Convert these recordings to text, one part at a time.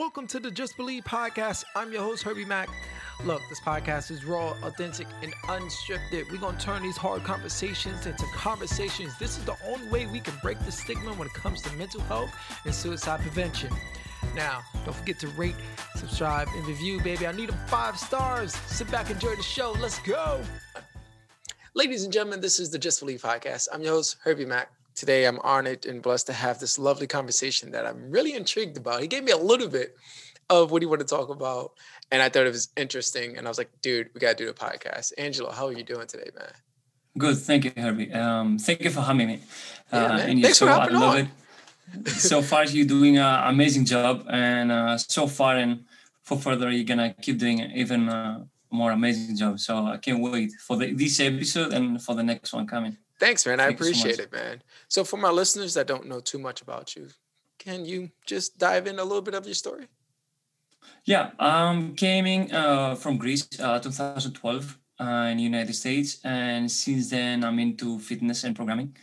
Welcome to the Just Believe podcast. I'm your host, Herbie Mack. Look, this podcast is raw, authentic, and unscripted. We're going to turn these hard conversations into conversations. This is the only way we can break the stigma when it comes to mental health and suicide prevention. Now, don't forget to rate, subscribe, and review, baby. I need them 5 stars. Sit back, enjoy the show. Let's go. Ladies and gentlemen, this is the Just Believe podcast. I'm your host, Herbie Mack. Today, I'm honored and blessed to have this lovely conversation that I'm really intrigued about. He gave me a little bit of what he wanted to talk about, and I thought it was interesting. And I was like, dude, we got to do the podcast. Angelo, how are you doing today, man? Good. Thank you, Herbie. Thank you for having me. Thanks for having me. I love it. So far, you're doing an amazing job. And so far and for further, you're going to keep doing an even more amazing job. So I can't wait for this episode and for the next one coming. Thanks, man. Thank I appreciate so it, man. So for my listeners that don't know too much about you, can you just dive in a little bit of your story? Yeah, came in from Greece 2012 in the United States. And since then, I'm into fitness and programming.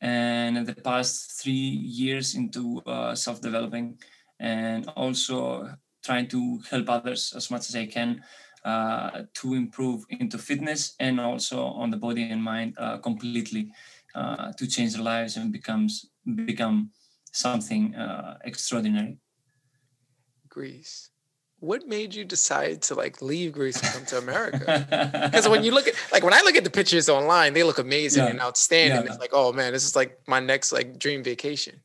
And in the past 3 years into self-developing and also trying to help others as much as I can to improve into fitness and also on the body and mind completely to change their lives and become something extraordinary. Greece. What made you decide to leave Greece and come to America? Because when you look at when I look at the pictures online, they look amazing and outstanding. Yeah. It's like, oh man, this is my next dream vacation.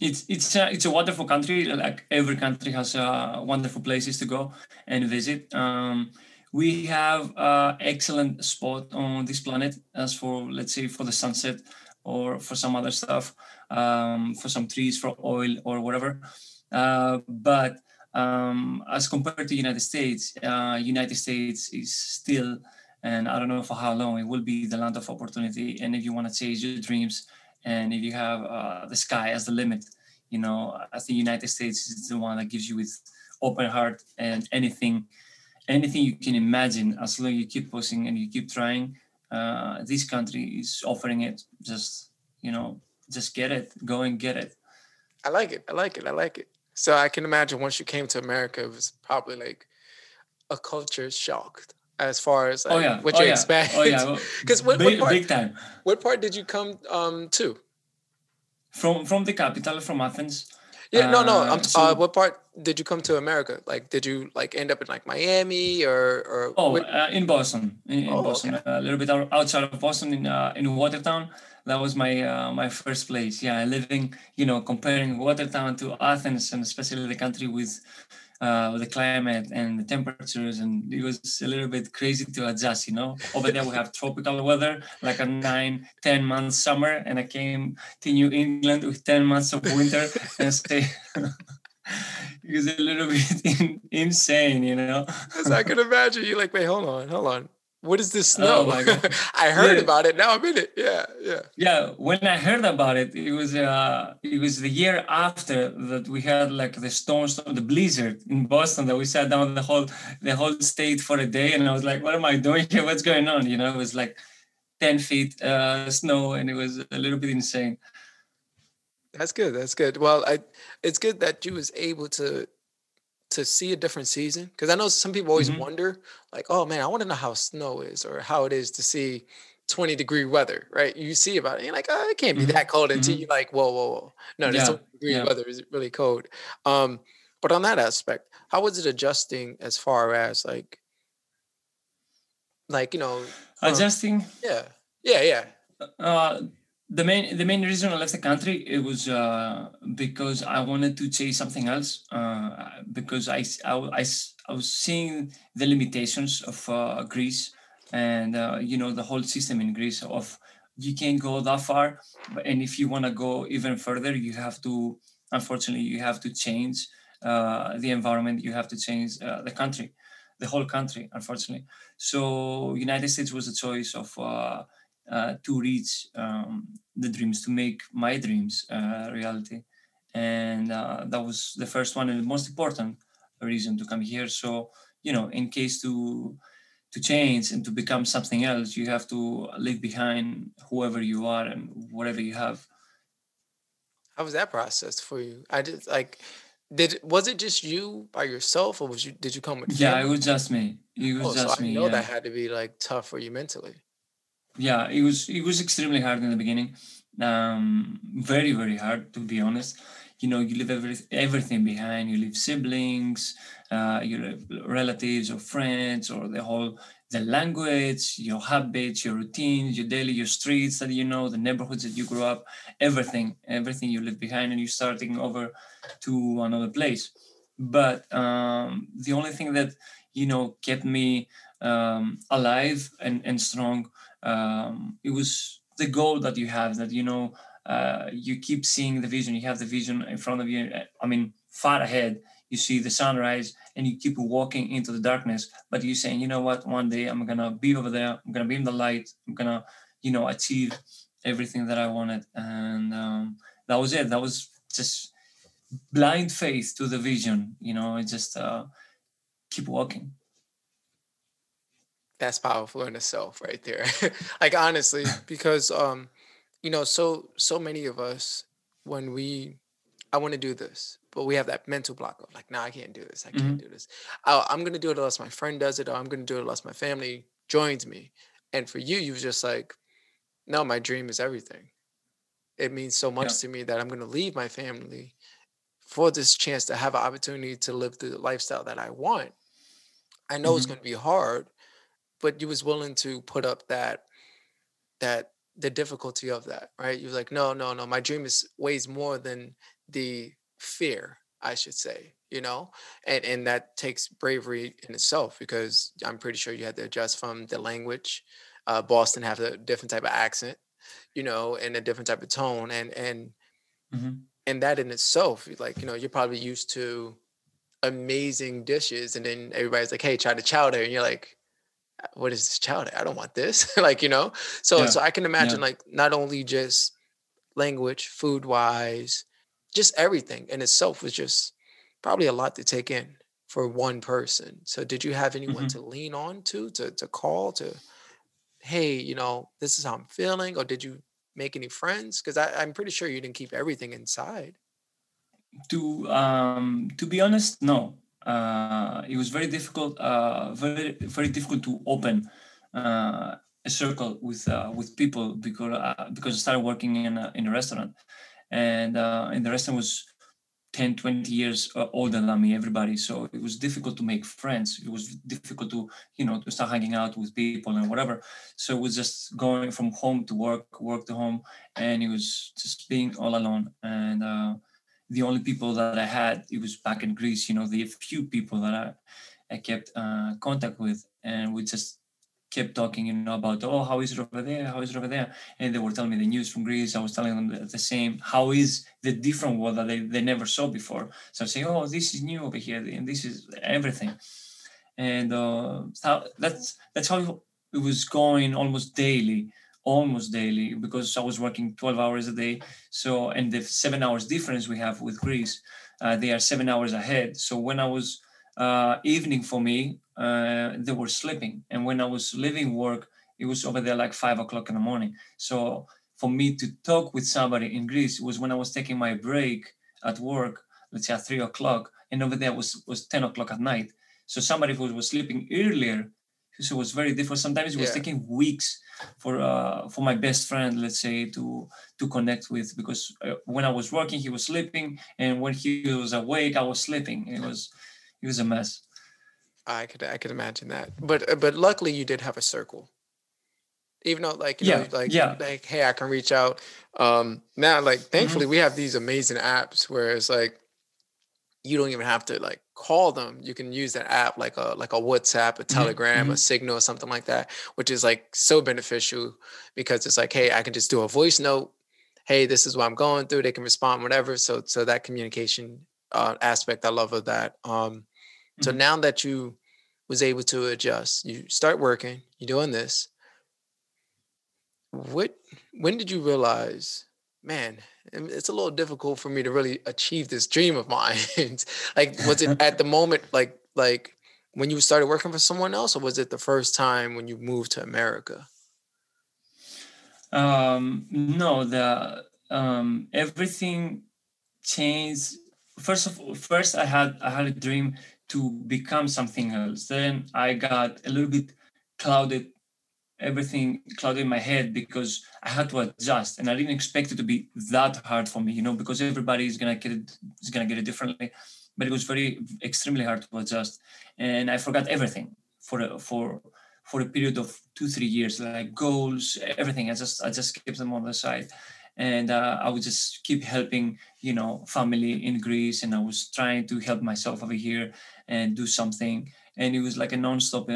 It's a wonderful country. Every country has wonderful places to go and visit. We have excellent spot on this planet as for, let's say, for the sunset or for some other stuff, for some trees, for oil or whatever. But as compared to United States is still, and I don't know for how long, it will be the land of opportunity. And if you want to chase your dreams, and if you have the sky as the limit, I think United States is the one that gives you with open heart and anything you can imagine. As long as you keep pushing and you keep trying, this country is offering it. Just get it, go and get it. I like it. So I can imagine once you came to America, it was probably a culture shock as far as what you expect. Oh yeah, because what part did you come to? From the capital, from Athens. Yeah, no. What part did you come to America? Did you end up in Miami or? Oh, in Boston. In Boston, okay. A little bit outside of Boston, in Watertown. That was my first place. Yeah, living, comparing Watertown to Athens, and especially the country with the climate and the temperatures, and it was a little bit crazy to adjust, Over there we have tropical weather, a 9-10 month summer, and I came to New England with 10 months of winter and stay. It was a little bit insane, As I can imagine, you're wait, hold on. What is this snow? Oh my God. I heard about it. Now I'm in it. Yeah. Yeah. When I heard about it, it was the year after that we had the storm, the blizzard in Boston, that we sat down the whole state for a day, and I was like, what am I doing here? What's going on? It was 10 feet snow, and it was a little bit insane. That's good. Well, it's good that you was able to see a different season, because I know some people always wonder oh man, I want to know how snow is or how it is to see 20-degree weather, right? You see about it and you're oh, it can't be that cold until you're whoa. No, this 20-degree weather is really cold. But on that aspect, how was it adjusting as far as adjusting? Yeah. The main reason I left the country, it was because I wanted to chase something else, because I was seeing the limitations of Greece and, the whole system in Greece of you can't go that far. And if you want to go even further, you have to change the environment. You have to change the country, the whole country, unfortunately. So United States was a choice of... to reach the dreams, to make my dreams reality. And that was the first one and the most important reason to come here. So, in case to change and to become something else, you have to leave behind whoever you are and whatever you have. How was that process for you? I just Was it just you by yourself, or did you come with family? Yeah, it was just me. It was just me. I know that had to be like tough for you mentally. Yeah, it was extremely hard in the beginning. Very, very hard, to be honest. You know, you leave everything behind. You leave siblings, you leave relatives or friends, or the language, your habits, your routines, your streets that you know, the neighborhoods that you grew up, everything you leave behind, and you're starting over to another place. But the only thing that, you know, kept me alive and strong, it was the goal that you have, that, you know, you keep seeing the vision. You have the vision in front of you. I mean, far ahead, you see the sunrise, and you keep walking into the darkness, but you're saying, you know what, one day I'm going to be over there. I'm going to be in the light. I'm going to, you know, achieve everything that I wanted. And that was it. That was just blind faith to the vision. You know, it just keep walking. That's powerful in itself right there. Like, honestly, because, you know, so many of us, when I want to do this, but we have that mental block of like, nah, I can't do this. I can't do this. I'm going to do it unless my friend does it, or I'm going to do it unless my family joins me. And for you, was just like, no, my dream is everything. It means so much to me that I'm going to leave my family for this chance to have an opportunity to live the lifestyle that I want. I know it's going to be hard, but you was willing to put up that the difficulty of that, right? You was like, no, my dream is weighs more than the fear, I should say, you know, and that takes bravery in itself, because I'm pretty sure you had to adjust from the language. Boston have a different type of accent, you know, and a different type of tone, and that in itself, like, you know, you're probably used to amazing dishes, and then everybody's like, hey, try the chowder, and you're like, what is this chowder? I don't want this. Like, you know, so I can imagine like not only just language, food wise, just everything in itself was just probably a lot to take in for one person. So did you have anyone to lean on to call to, hey, you know, this is how I'm feeling? Or did you make any friends? Because I'm pretty sure you didn't keep everything inside. To be honest, no. It was very difficult, very difficult to open a circle with people, because I started working in a restaurant. And the restaurant was 10, 20 years older than me, everybody. So it was difficult to make friends. It was difficult to, you know, to start hanging out with people and whatever. So it was just going from home to work to home. And it was just being all alone. And the only people that I had, it was back in Greece, you know, the few people that I kept contact with. And we just kept talking, you know, about, oh, how is it over there? How is it over there? And they were telling me the news from Greece. I was telling them the same. How is the different world that they never saw before? So I say, oh, this is new over here, and this is everything. And that's how it was going almost daily, because I was working 12 hours a day. So, and the 7 hours difference we have with Greece, they are 7 hours ahead. So when I was evening for me, they were sleeping, and when I was leaving work, it was over there like 5 o'clock in the morning. So for me to talk with somebody in Greece was when I was taking my break at work, let's say at 3 o'clock, and over there was 10 o'clock at night. So somebody who was sleeping earlier, so it was very difficult. Sometimes it was taking weeks for my best friend, let's say, to connect with, because when I was working, he was sleeping, and when he was awake, I was sleeping. It was a mess. I could imagine that, but luckily you did have a circle, even though like hey, I can reach out. Now, like, thankfully we have these amazing apps where it's like you don't even have to like call them. You can use that app like a WhatsApp, a Telegram, a Signal, or something like that, which is like so beneficial, because it's like, hey, I can just do a voice note. Hey, this is what I'm going through. They can respond, whatever. So that communication aspect I love of that. So now that you was able to adjust, you start working, you're doing this. When did you realize, man, it's a little difficult for me to really achieve this dream of mine? Like, was it at the moment, like when you started working for someone else, or was it the first time when you moved to America? No, everything changed first I had a dream to become something else. Then I got a little bit clouded, everything clouded in my head because I had to adjust, and I didn't expect it to be that hard for me, you know, because everybody is gonna get it differently. But it was extremely hard to adjust, and I forgot everything for a period of 2-3 years, like goals, everything. I just kept them on the side, and I would just keep helping, you know, family in Greece, and I was trying to help myself over here and do something. And it was like a nonstop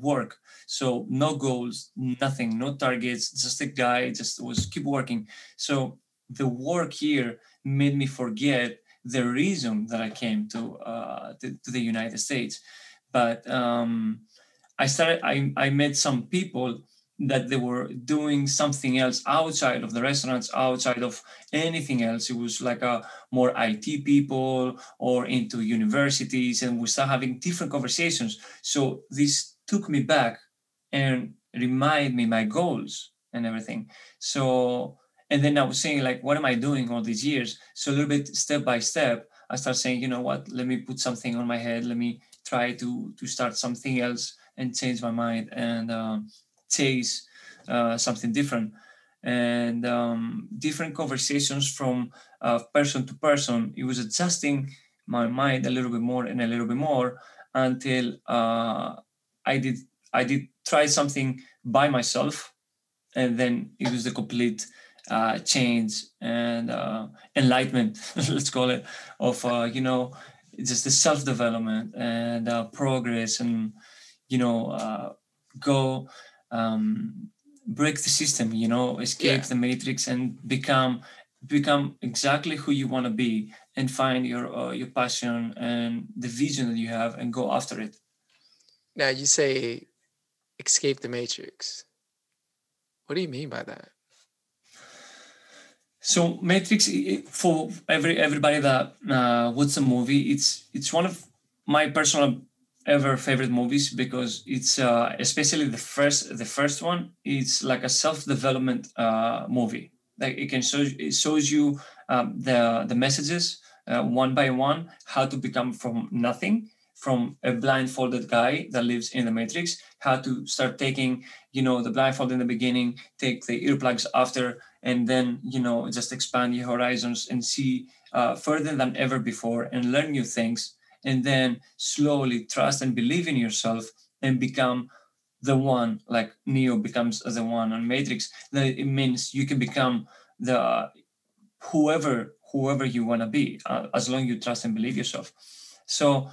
work. So no goals, nothing, no targets, just a guy, just was keep working. So the work here made me forget the reason that I came to the United States. But I met some people that they were doing something else outside of the restaurants, outside of anything else. It was like more IT people or into universities, and we start having different conversations. So this took me back and remind me my goals and everything. So, and then I was saying, like, what am I doing all these years? So a little bit, step by step, I start saying, you know what, let me put something on my head. Let me try to start something else and change my mind and chase something different. And different conversations from person to person. It was adjusting my mind a little bit more until I did try something by myself, and then it was the complete change and enlightenment, let's call it, of just the self-development and progress, and go break the system, escape the matrix and become exactly who you want to be, and find your passion and the vision that you have and go after it. Now you say escape the matrix. What do you mean by that? So Matrix, for everybody that watches the movie, it's one of my personal ever favorite movies, because it's especially the first one. It's like a self-development movie. Like it shows you the messages one by one, how to become from nothing, from a blindfolded guy that lives in the Matrix, how to start taking, the blindfold in the beginning, take the earplugs after, and then, just expand your horizons and see further than ever before and learn new things. And then slowly trust and believe in yourself and become the one, like Neo becomes the one on Matrix. It means you can become the whoever you want to be, as long as you trust and believe yourself. So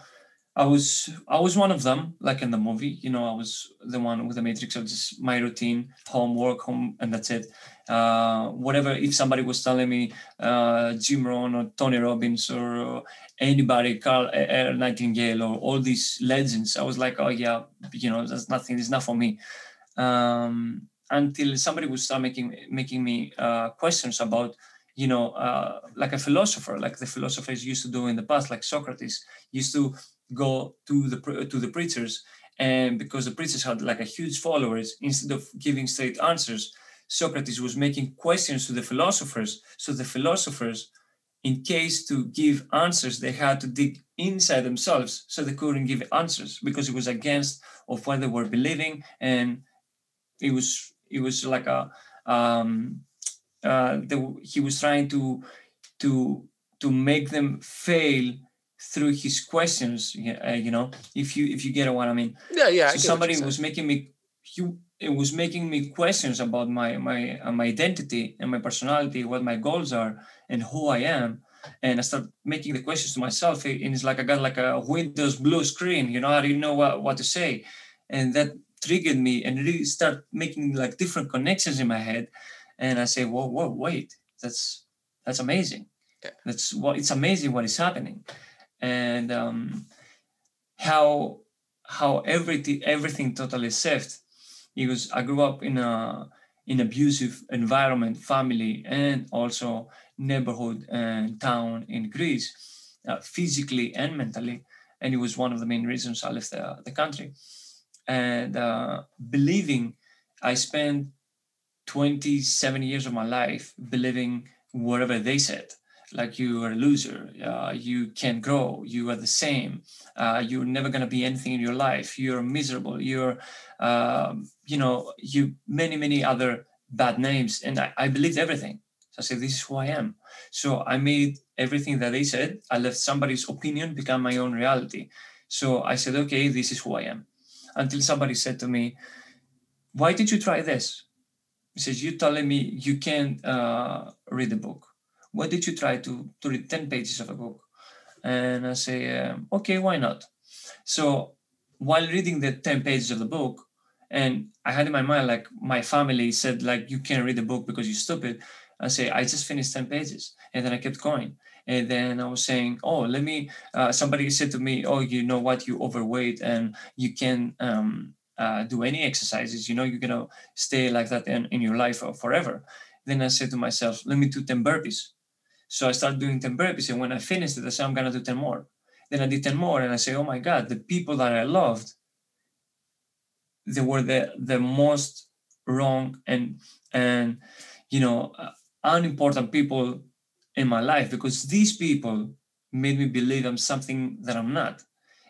I was one of them, like in the movie, I was the one with the Matrix of just my routine, home, and that's it. Whatever, if somebody was telling me Jim Rohn or Tony Robbins or anybody, Earl Nightingale or all these legends, I was like, oh yeah, that's nothing, it's not for me. Until somebody would start making me questions about, like a philosopher, like the philosophers used to do in the past, like Socrates used to go to the preachers, and because the preachers had like a huge followers, instead of giving straight answers, Socrates was making questions to the philosophers. So the philosophers, in case to give answers, they had to dig inside themselves, so they couldn't give answers because it was against of what they were believing, and it was like a he was trying to make them fail through his questions, if you get what I mean. Yeah. So somebody was making me, questions about my identity and my personality, what my goals are and who I am. And I started making the questions to myself, and it's like I got like a Windows blue screen, I didn't know what to say. And that triggered me and really start making like different connections in my head. And I say, whoa, wait, that's amazing. Yeah. It's amazing what is happening. And how everything totally shifted. Because I grew up in an abusive environment, family, and also neighborhood and town in Greece, physically and mentally, and it was one of the main reasons I left the country. And believing, I spent 27 years of my life believing whatever they said. like you are a loser, you can't grow, you are the same, you're never going to be anything in your life, you're miserable, you're, you many other bad names. And I believed everything. So I said, this is who I am. So I made everything that they said. I left somebody's opinion become my own reality. So I said, okay, this is who I am. Until somebody said to me, why did you try this? He says, you're telling me you can't read a book. Why did you try to read 10 pages of a book? And I say, okay, why not? So while reading the 10 pages of the book, and I had in my mind, like, my family said, like, you can't read a book because you're stupid. I say, I just finished 10 pages. And then I kept going. And then I was saying, somebody said to me, oh, you know what, you're overweight and you can't do any exercises. You know, you're going to stay like that in your life forever. Then I said to myself, let me do 10 burpees. So I started doing 10 burpees. And when I finished it, I said, I'm going to do 10 more. Then I did 10 more. And I say, oh, my God, the people that I loved, they were the most wrong and unimportant people in my life, because these people made me believe I'm something that I'm not.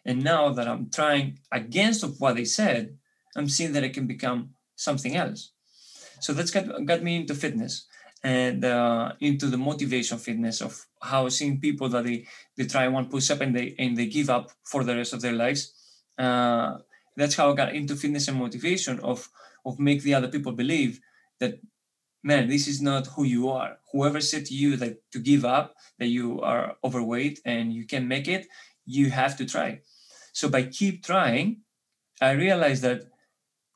And now that I'm trying against of what they said, I'm seeing that I can become something else. So that's got me into fitness and into the motivation fitness of how seeing people that they try one push-up and they give up for the rest of their lives. That's how I got into fitness and motivation of make the other people believe that, man, this is not who you are. Whoever said to you that to give up, that you are overweight and you can't make it, you have to try. So by keep trying, I realized that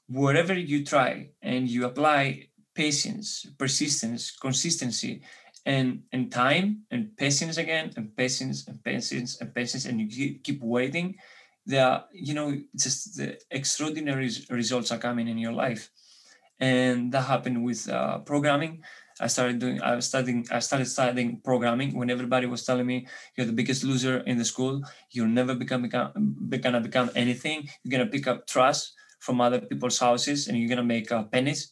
wherever you try and you apply patience, persistence, consistency, and time, and patience again, and patience, and patience, and patience, and you keep waiting, just the extraordinary results are coming in your life. And that happened with programming. I started studying programming when everybody was telling me, you're the biggest loser in the school. You're never gonna become anything. You're gonna pick up trash from other people's houses and you're gonna make pennies.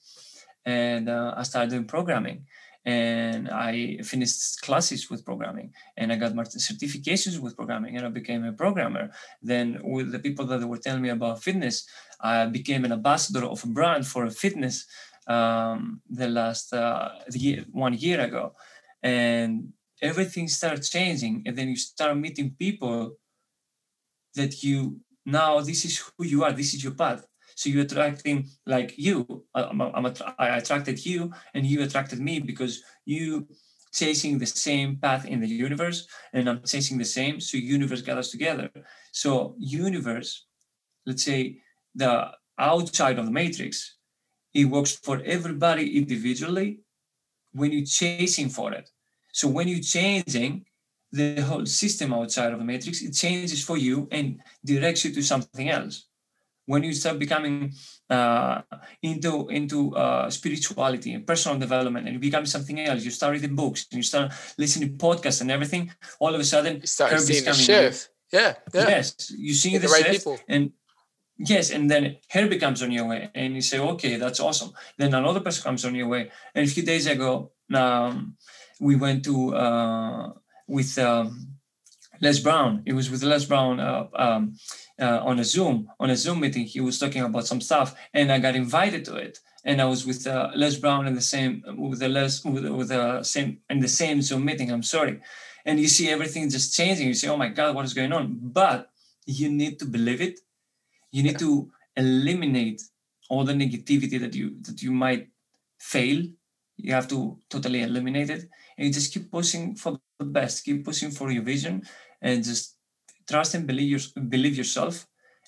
And I started doing programming and I finished classes with programming and I got my certifications with programming and I became a programmer. Then with the people that were telling me about fitness, I became an ambassador of a brand for fitness one year ago, and everything starts changing. And then you start meeting people that you now, this is who you are. This is your path. So you're attracting like you. I attracted you, and you attracted me because you chasing the same path in the universe, and I'm chasing the same. So universe got us together. So universe, let's say the outside of the matrix, it works for everybody individually when you're chasing for it. So when you're changing, the whole system outside of the matrix, it changes for you and directs you to something else. When you start becoming into spirituality and personal development and you become something else, you start reading books and you start listening to podcasts and everything, all of a sudden, you start seeing the shift. Yeah. Yes, you see the right shift. People. And then Herbie comes on your way and you say, okay, that's awesome. Then another person comes on your way. And a few days ago, we went to Les Brown. It was with Les Brown on a Zoom meeting. He was talking about some stuff and I got invited to it. And I was with Les Brown in the same Zoom meeting. I'm sorry. And you see everything just changing. You say, oh my God, what is going on? But you need to believe it. You need to eliminate all the negativity that you might fail. You have to totally eliminate it. And you just keep pushing for the best. Keep pushing for your vision and just trust and believe yourself.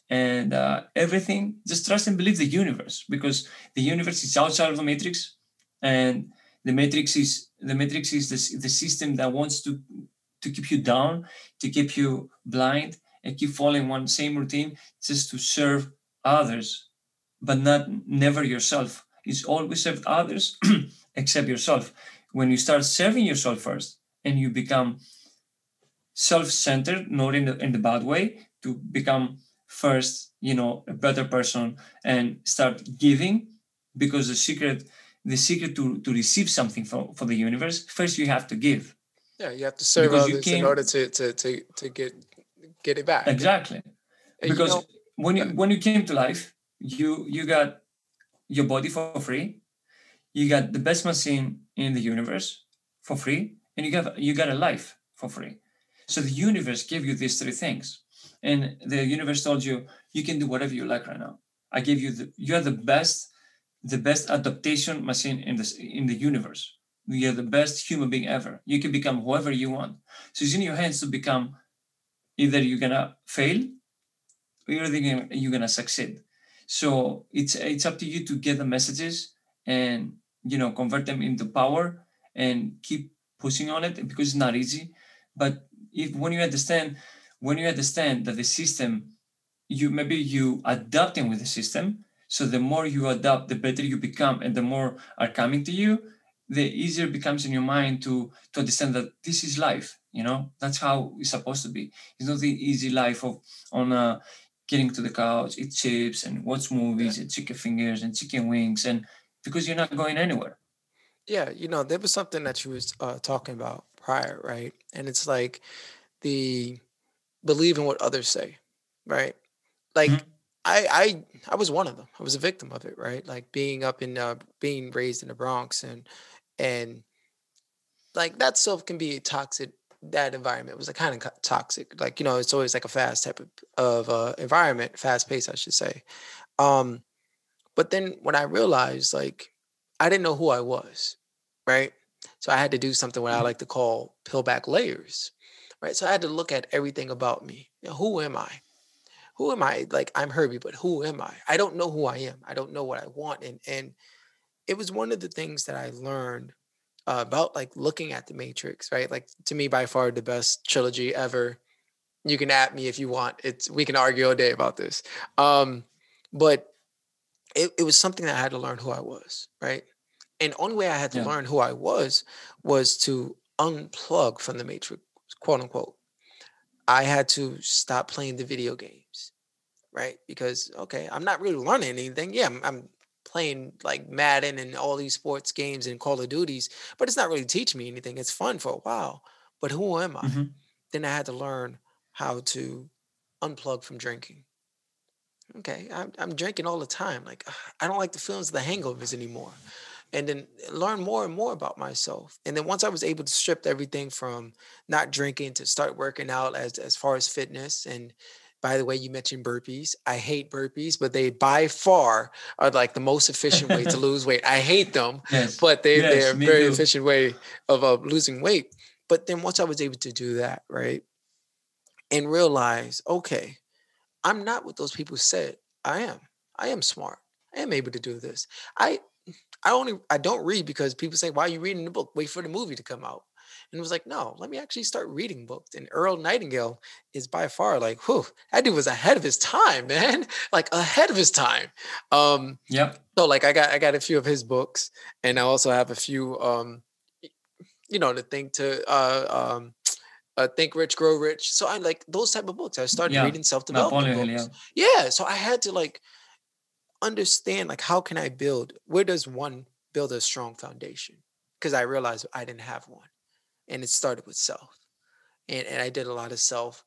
And everything, just trust and believe the universe, because the universe is outside of the matrix. And the matrix is the system that wants to keep you down, to keep you blind, and keep following one same routine just to serve others, but never yourself. It's always serve others except yourself. When you start serving yourself first and you become self-centered, not in the bad way, to become first, a better person and start giving, because the secret to receive something for the universe, first you have to give. Yeah, you have to serve because others in order to get it back. Exactly. And because when you came to life, you got your body for free, you got the best machine in the universe for free, and you got a life for free. So the universe gave you these three things, and the universe told you you can do whatever you like right now. I gave you you're the best adaptation machine in the universe. You're the best human being ever. You can become whoever you want. So it's in your hands to become, either you're gonna fail or you're gonna succeed. So it's up to you to get the messages and, convert them into power and keep pushing on it, because it's not easy. But when you understand that the system, you adapting with the system. So the more you adapt, the better you become, and the more are coming to you, the easier it becomes in your mind to understand that this is life. That's how it's supposed to be. It's not the easy life on getting to the couch, eat chips and watch movies and chicken fingers and chicken wings, and because you're not going anywhere. Yeah, there was something that you was talking about prior, right? And it's like the believe in what others say, right? Like mm-hmm. I was one of them. I was a victim of it, right? Like being raised in the Bronx and like that stuff can be toxic. That environment was like kind of toxic. Like, it's always like a fast type of environment, fast paced, I should say. But then when I realized, like, I didn't know who I was, right? So I had to do something what I like to call peel back layers, right? So I had to look at everything about me. Who am I? Who am I? Like, I'm Herbie, but who am I? I don't know who I am. I don't know what I want. And it was one of the things that I learned about, like, looking at The Matrix, right? Like, to me, by far the best trilogy ever. You can at me if you want. We can argue all day about this. But it was something that I had to learn who I was, right? And only way I had to learn who I was to unplug from The Matrix, quote unquote. I had to stop playing the video games, right? Because, okay, I'm not really learning anything. Yeah, I'm playing like Madden and all these sports games and Call of Duties, but it's not really teaching me anything. It's fun for a while, but who am I? Mm-hmm. Then I had to learn how to unplug from drinking. Okay, I'm drinking all the time. Like, I don't like the feelings of the hangovers anymore. And then learn more and more about myself. And then once I was able to strip everything from not drinking to start working out as far as fitness. And by the way, you mentioned burpees. I hate burpees, but they by far are like the most efficient way to lose weight. I hate them, yes. But they're a very efficient way of losing weight. But then once I was able to do that, right, and realize, okay, I'm not what those people said I am. I am smart. I am able to do this. I don't read because people say, why are you reading the book? Wait for the movie to come out. And it was like, no, let me actually start reading books. And Earl Nightingale is by far like, whew, that dude was ahead of his time, man. Like ahead of his time. So like I got a few of his books, and I also have a few, the Think to Think Rich, Grow Rich. So I like those type of books. I started reading self-development books. Yeah. So I had to like understand, like, how can I build? Where does one build a strong foundation? Because I realized I didn't have one, and it started with self. And I did a lot of self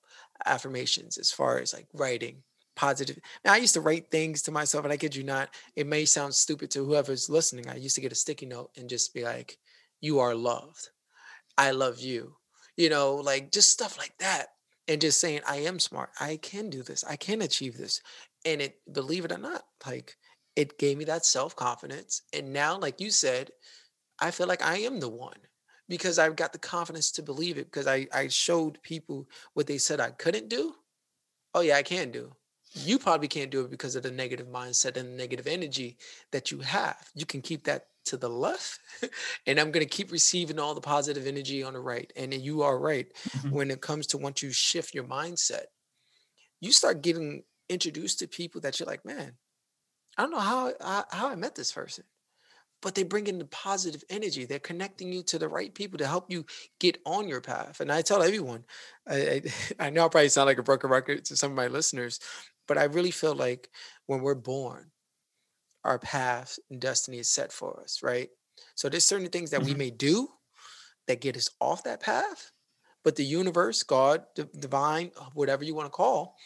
affirmations as far as like writing positive. Now I used to write things to myself, and I kid you not, it may sound stupid to whoever's listening. I used to get a sticky note and just be like, "You are loved. I love you." Like just stuff like that, and just saying, "I am smart. I can do this. I can achieve this." And it, believe it or not, like it gave me that self-confidence. And now, like you said, I feel like I am the one because I've got the confidence to believe it, because I showed people what they said I couldn't do. Oh yeah, I can do. You probably can't do it because of the negative mindset and the negative energy that you have. You can keep that to the left, and I'm going to keep receiving all the positive energy on the right. And you are right. Mm-hmm. When it comes to, once you shift your mindset, you start getting introduced to people that you're like, man, I don't know how I met this person, but they bring in the positive energy. They're connecting you to the right people to help you get on your path. And I tell everyone, I know I probably sound like a broken record to some of my listeners, but I really feel like when we're born, our path and destiny is set for us, right? So there's certain things that we may do that get us off that path. But the universe, God, divine, whatever you want to call,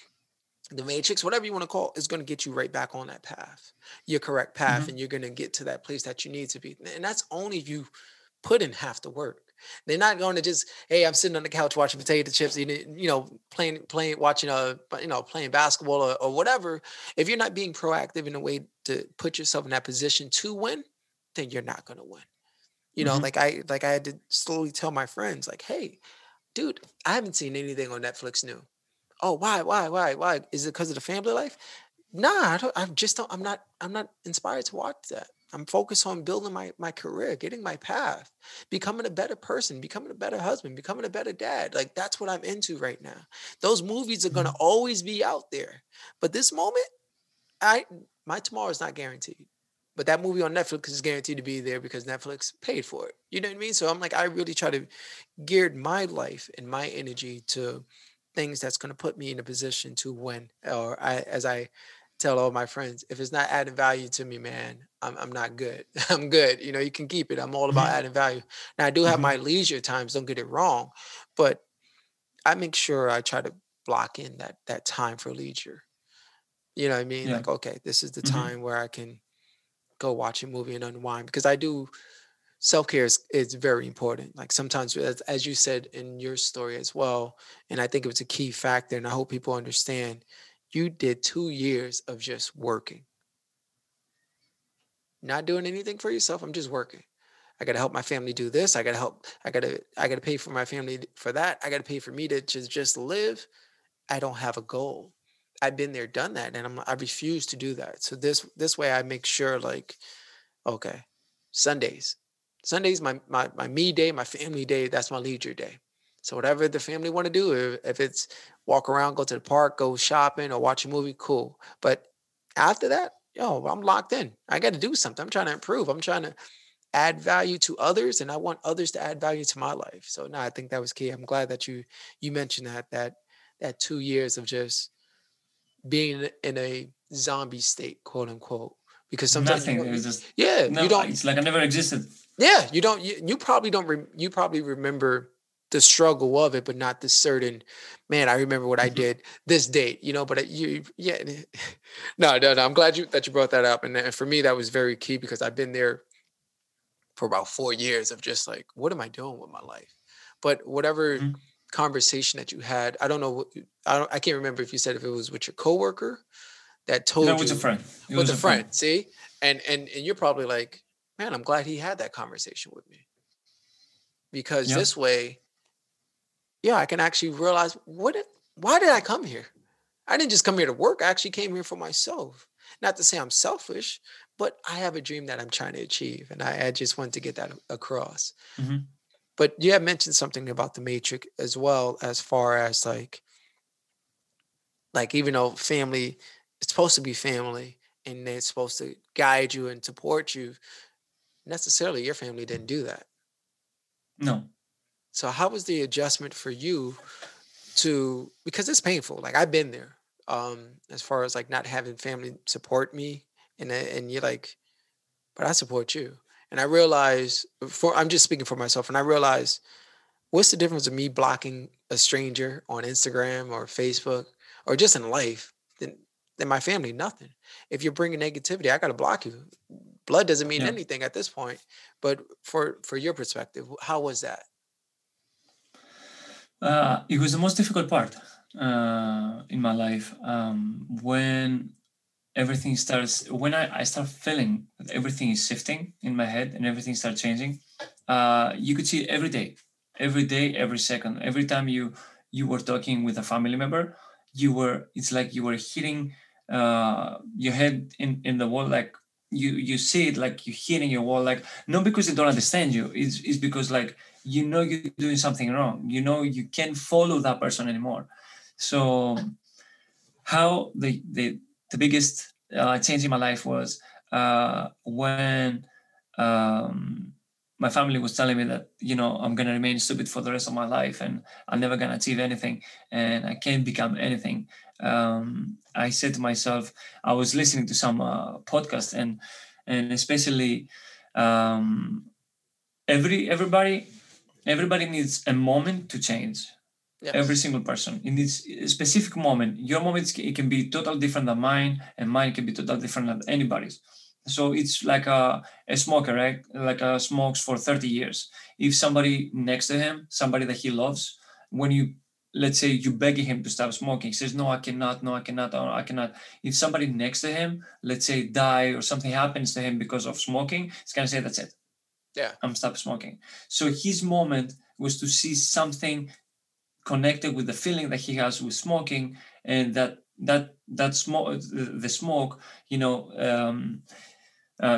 the matrix, whatever you want to call, is going to get you right back on that path, your correct path. Mm-hmm. And you're going to get to that place that you need to be. And that's only if you put in half the work. They're not going to just, hey, I'm sitting on the couch watching potato chips, you know, playing, watching, you know, playing basketball or whatever. If you're not being proactive in a way to put yourself in that position to win, then you're not going to win. You know, mm-hmm. like I had to slowly tell my friends, like, hey, dude, I haven't seen anything on Netflix new. Oh, why? Is it because of the family life? Nah, I'm not inspired to watch that. I'm focused on building my career, getting my path, becoming a better person, becoming a better husband, becoming a better dad. Like, that's what I'm into right now. Those movies are going to always be out there. But this moment, my tomorrow is not guaranteed. But that movie on Netflix is guaranteed to be there because Netflix paid for it. You know what I mean? So I'm like, I really try to gear my life and my energy to things that's going to put me in a position to win. Or as I tell all my friends, if it's not adding value to me, man, I'm not good. I'm good. You know, you can keep it. I'm all about adding value. Now, I do have my leisure times. Don't get it wrong. But I make sure I try to block in that time for leisure. You know what I mean? Yeah. Like, okay, this is the time where I can go watch a movie and unwind. Because I do, self-care is very important. Like sometimes, as you said in your story as well, and I think it was a key factor, and I hope people understand, you did 2 years of just working. Not doing anything for yourself. I'm just working. I got to help my family do this. I got to help. I got to pay for my family for that. I got to pay for me to just live. I don't have a goal. I've been there, done that. And I refuse to do that. So this way I make sure, like, okay, Sundays, my me day, my family day, that's my leisure day. So whatever the family want to do, if it's walk around, go to the park, go shopping or watch a movie, cool. But after that, I'm locked in. I got to do something. I'm trying to improve. I'm trying to add value to others, and I want others to add value to my life. So no, I think that was key. I'm glad that you mentioned that 2 years of just being in a zombie state, quote unquote, because sometimes nothing. You don't. It's like I never existed. Yeah, you don't. You probably don't. You probably remember the struggle of it, but not the certain, man, I remember what I did this date, you know, but no, I'm glad that you brought that up. And for me, that was very key because I've been there for about 4 years of just like, what am I doing with my life? But whatever conversation that you had, I can't remember if you said if it was with your coworker that told you. No, it was a friend. It was a friend. See? And you're probably like, man, I'm glad he had that conversation with me because this way, I can actually realize why did I come here? I didn't just come here to work. I actually came here for myself. Not to say I'm selfish, but I have a dream that I'm trying to achieve. And I just wanted to get that across. Mm-hmm. But you have mentioned something about the Matrix as well, as far as like even though family, it's supposed to be family and they're supposed to guide you and support you. Necessarily, your family didn't do that. No. So how was the adjustment for you because it's painful. Like I've been there as far as like not having family support me and you're like, but I support you. And I realized I'm just speaking for myself. And I realized what's the difference of me blocking a stranger on Instagram or Facebook or just in life than my family, nothing. If you're bringing negativity, I got to block you. Blood doesn't mean anything at this point. But for your perspective, how was that? It was the most difficult part in my life. When everything starts, when I start feeling that everything is shifting in my head and everything starts changing, you could see it every day, every second, every time you were talking with a family member, it's like you were hitting your head in the wall, like you see it, like you're hitting your wall, like not because they don't understand you, it's because like, you know you're doing something wrong. You know you can't follow that person anymore. So how the biggest change in my life was when my family was telling me that, you know, I'm going to remain stupid for the rest of my life and I'm never going to achieve anything and I can't become anything. I said to myself, I was listening to some podcast and especially everybody Everybody needs a moment to change. Yes. Every single person. It needs a specific moment. Your moment, it can be totally different than mine, and mine can be totally different than anybody's. So it's like a smoker, right? Like a smokes for 30 years. If somebody next to him, somebody that he loves, when you, let's say you beg him to stop smoking, he says, no, I cannot. If somebody next to him, let's say die or something happens to him because of smoking, he's going to say, that's it. Yeah, I'm stop smoking. So his moment was to see something connected with the feeling that he has with smoking, and that smoke, the smoke,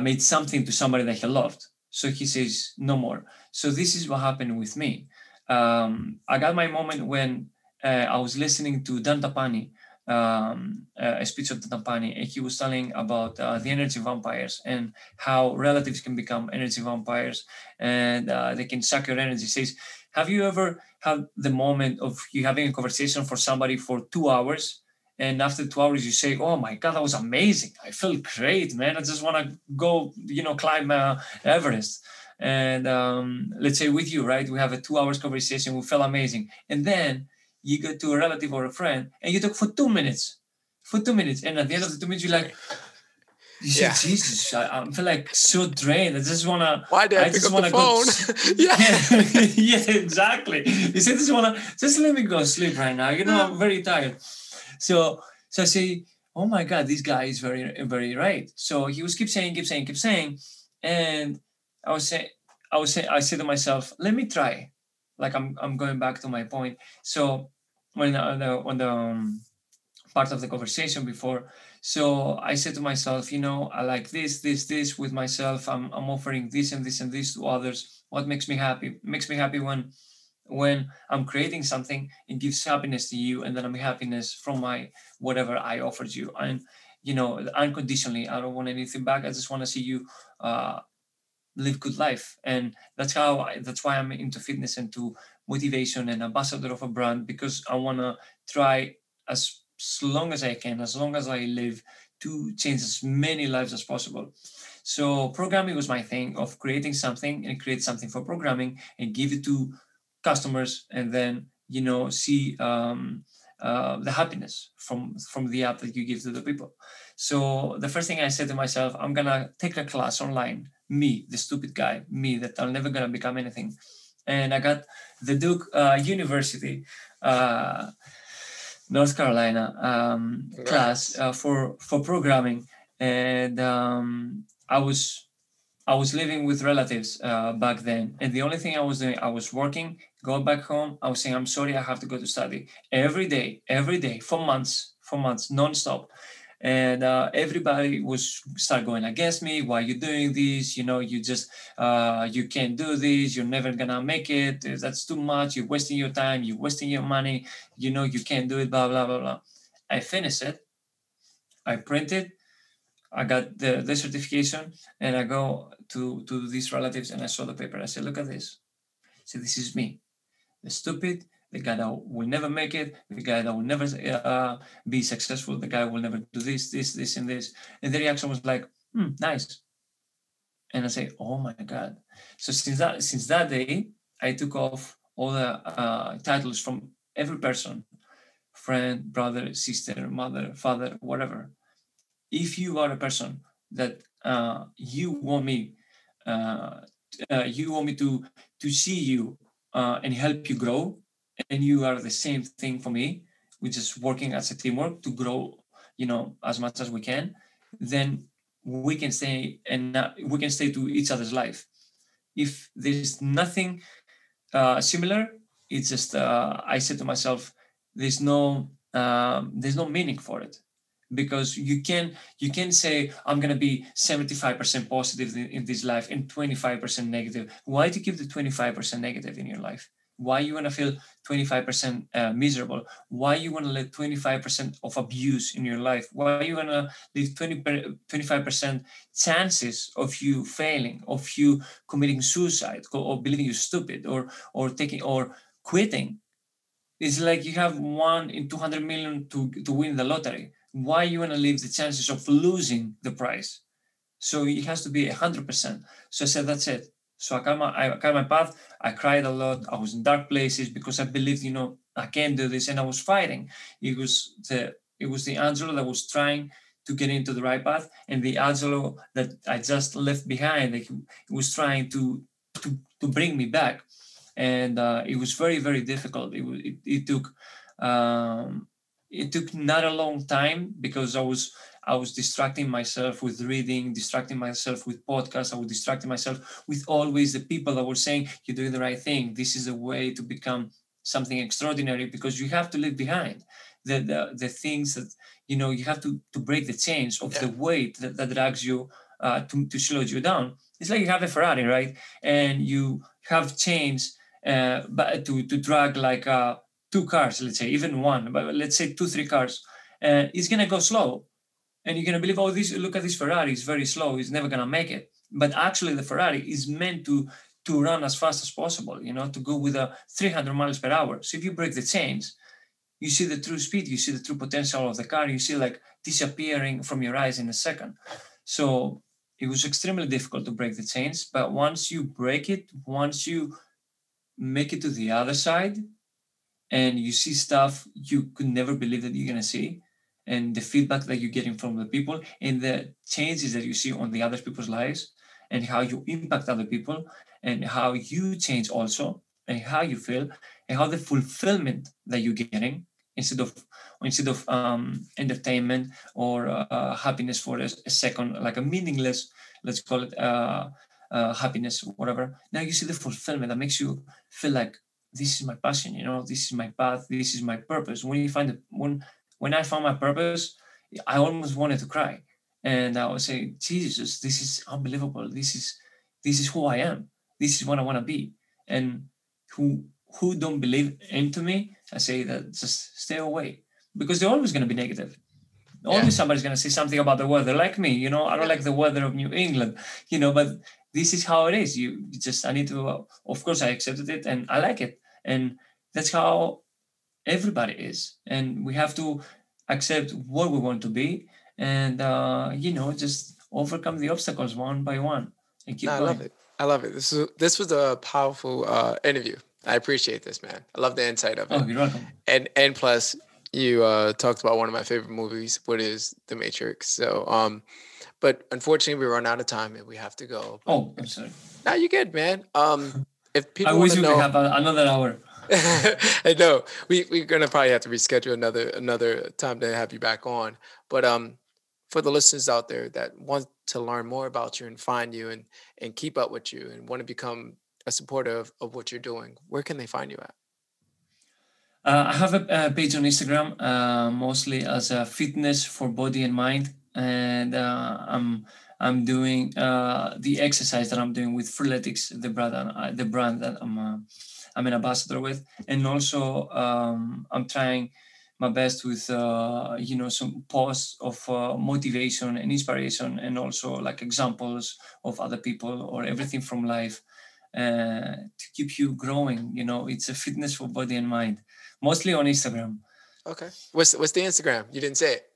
made something to somebody that he loved. So he says, no more. So this is what happened with me. I got my moment when I was listening to Dan Tapani, a speech of Dan Tapani, and he was telling about the energy vampires and how relatives can become energy vampires, and they can suck your energy. He says, have you ever had the moment of you having a conversation for somebody for 2 hours, and after 2 hours you say, oh my God, that was amazing. I felt great, man. I just want to go, climb Everest. And let's say with you, right? We have a 2 hours conversation. We felt amazing. And then you go to a relative or a friend and you talk for 2 minutes. And at the end of the 2 minutes, you're like, you say, Jesus, I feel like so drained. I just want to... Why did I pick up the phone? Yeah, exactly. You say, just let me go sleep right now. I'm very tired. So I say, oh my God, this guy is very, very right. So he was keep saying. And I say to myself, let me try. Like I'm going back to my point. So when on the part of the conversation before, so I said to myself, I like this with myself. I'm offering this and this and this to others. What makes me happy? Makes me happy when I'm creating something, it gives happiness to you, and then I'm happiness from my whatever I offered you. And unconditionally, I don't want anything back. I just want to see you live good life. And that's why I'm into fitness and to motivation and ambassador of a brand, because I want to try as long as I can, as long as I live, to change as many lives as possible. So programming was my thing of creating something and create something for programming and give it to customers, and then see the happiness from the app that you give to the people. So the first thing I said to myself, I'm gonna take a class online. Me, the stupid guy, me that I'm never gonna become anything. And I got the Duke University, North Carolina class for programming, and I was living with relatives back then. And the only thing I was doing, I was working, go back home. I was saying, I'm sorry, I have to go to study. Every day, for months, nonstop. And everybody was start going against me. Why are you doing this? You just, you can't do this. You're never going to make it. That's too much. You're wasting your time. You're wasting your money. You can't do it, blah, blah, blah, blah. I finished it. I printed. I got the certification, and I go to these relatives and I saw the paper. I said, look at this. I said, this is me. The stupid, the guy that will never make it, the guy that will never be successful, the guy will never do this, and this. And the reaction was like, nice. And I say, oh my God. So since that day, I took off all the titles from every person, friend, brother, sister, mother, father, whatever. If you are a person that you want me to see you and help you grow, and you are the same thing for me, we're just working as a teamwork to grow, as much as we can, then we can stay and we can stay to each other's life. If there's nothing similar, it's just I said to myself, there's no meaning for it. Because you can say, I'm going to be 75% positive in this life and 25% negative. Why do you keep the 25% negative in your life? Why you want to feel 25% miserable? Why you want to let 25% of abuse in your life? Why you want to leave 25% chances of you failing, of you committing suicide, or believing you're stupid, or taking or quitting? It's like you have 1 in 200 million to win the lottery. Why you want to leave the chances of losing the prize? So it has to be 100%. So I said, that's it. So I cut my path. I cried a lot. I was in dark places because I believed, I can't do this, and I was fighting. It was the Angelo that was trying to get into the right path, and the Angelo that I just left behind, like, it was trying to bring me back. And it was very, very difficult. It took not a long time because I was distracting myself with reading, distracting myself with podcasts. I was distracting myself with always the people that were saying, you're doing the right thing. This is the way to become something extraordinary, because you have to leave behind the things that, you have to break the chains of the weight that drags you to slow you down. It's like you have a Ferrari, right? And you have chains to drag like two cars, let's say, even one, but let's say two, three cars. It's going to go slow. And you're going to believe, look at this Ferrari, it's very slow, it's never going to make it. But actually the Ferrari is meant to run as fast as possible, to go with a 300 miles per hour. So if you break the chains, you see the true speed, you see the true potential of the car, you see like disappearing from your eyes in a second. So it was extremely difficult to break the chains. But once you break it, once you make it to the other side and you see stuff you could never believe that you're going to see, and the feedback that you're getting from the people and the changes that you see on the other people's lives and how you impact other people and how you change also and how you feel and how the fulfillment that you're getting instead of entertainment or happiness for a second, like a meaningless, let's call it happiness or whatever. Now you see the fulfillment that makes you feel like this is my passion, this is my path, this is my purpose. When I found my purpose, I almost wanted to cry. And I would say, Jesus, this is unbelievable. This is who I am. This is what I want to be. And who don't believe into me, I say that just stay away. Because they're always going to be negative. Always somebody's going to say something about the weather, like me. I don't like the weather of New England, but this is how it is. I need to, of course, I accepted it and I like it. And that's how everybody is, and we have to accept what we want to be, and just overcome the obstacles one by one and keep going. I love it. This was a powerful interview. I appreciate this, man. I love the insight of it. Oh, you're welcome. And plus, you talked about one of my favorite movies, which is The Matrix. So, but unfortunately, we run out of time and we have to go. But, oh, I'm sorry. No, you're good, man. If people, I wish we could have another hour. I know we're gonna probably have to reschedule another time to have you back on, but for the listeners out there that want to learn more about you and find you and keep up with you and want to become a supporter of what you're doing, where can they find you at? I have a page on Instagram, mostly as a fitness for body and mind, and I'm doing the exercise that I'm doing with Freeletics, the brand that I'm an ambassador with, and also I'm trying my best with some posts of motivation and inspiration, and also like examples of other people or everything from life to keep you growing. It's a fitness for body and mind, mostly on Instagram. Okay, what's the Instagram? You didn't say it.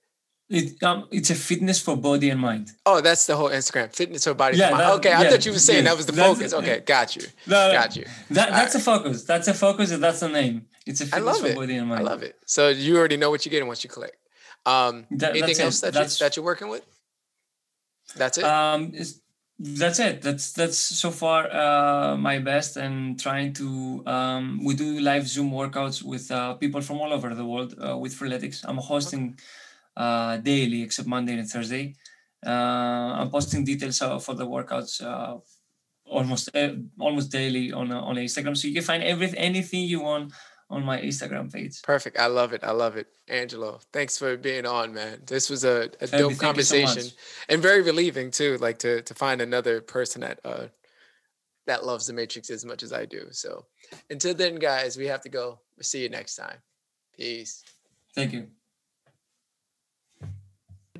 It's a fitness for body and mind. Oh, that's the whole Instagram, fitness for body and mind. Okay, I thought you were saying that was the focus. Okay, got you. Got you. That's a focus. That's a focus, and that's the name. It's a fitness for body and mind. I love it. So you already know what you're getting once you click. Anything else that you're working with? That's it? That's it. That's so far my best, and trying to we do live Zoom workouts with people from all over the world with Freeletics. I'm hosting daily, except Monday and Thursday. I'm posting details for the workouts almost daily on Instagram. So you can find anything you want on my Instagram page. Perfect. I love it. Angelo, thanks for being on, man. This was a dope conversation, so and very relieving too, like to find another person that loves The Matrix as much as I do. So until then, guys, we have to go. We'll see you next time. Peace. Thank you.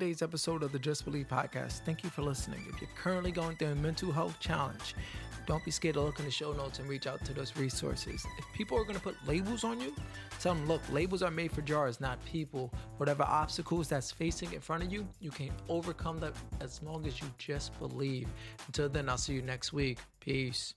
today's episode of the Just Believe podcast. Thank you for listening. If you're currently going through a mental health challenge, don't be scared to look in the show notes and reach out to those resources. If people are going to put labels on you, tell them, look, labels are made for jars, not people. Whatever obstacles that's facing in front of you, you can overcome that as long as you just believe. Until then, I'll see you next week. Peace.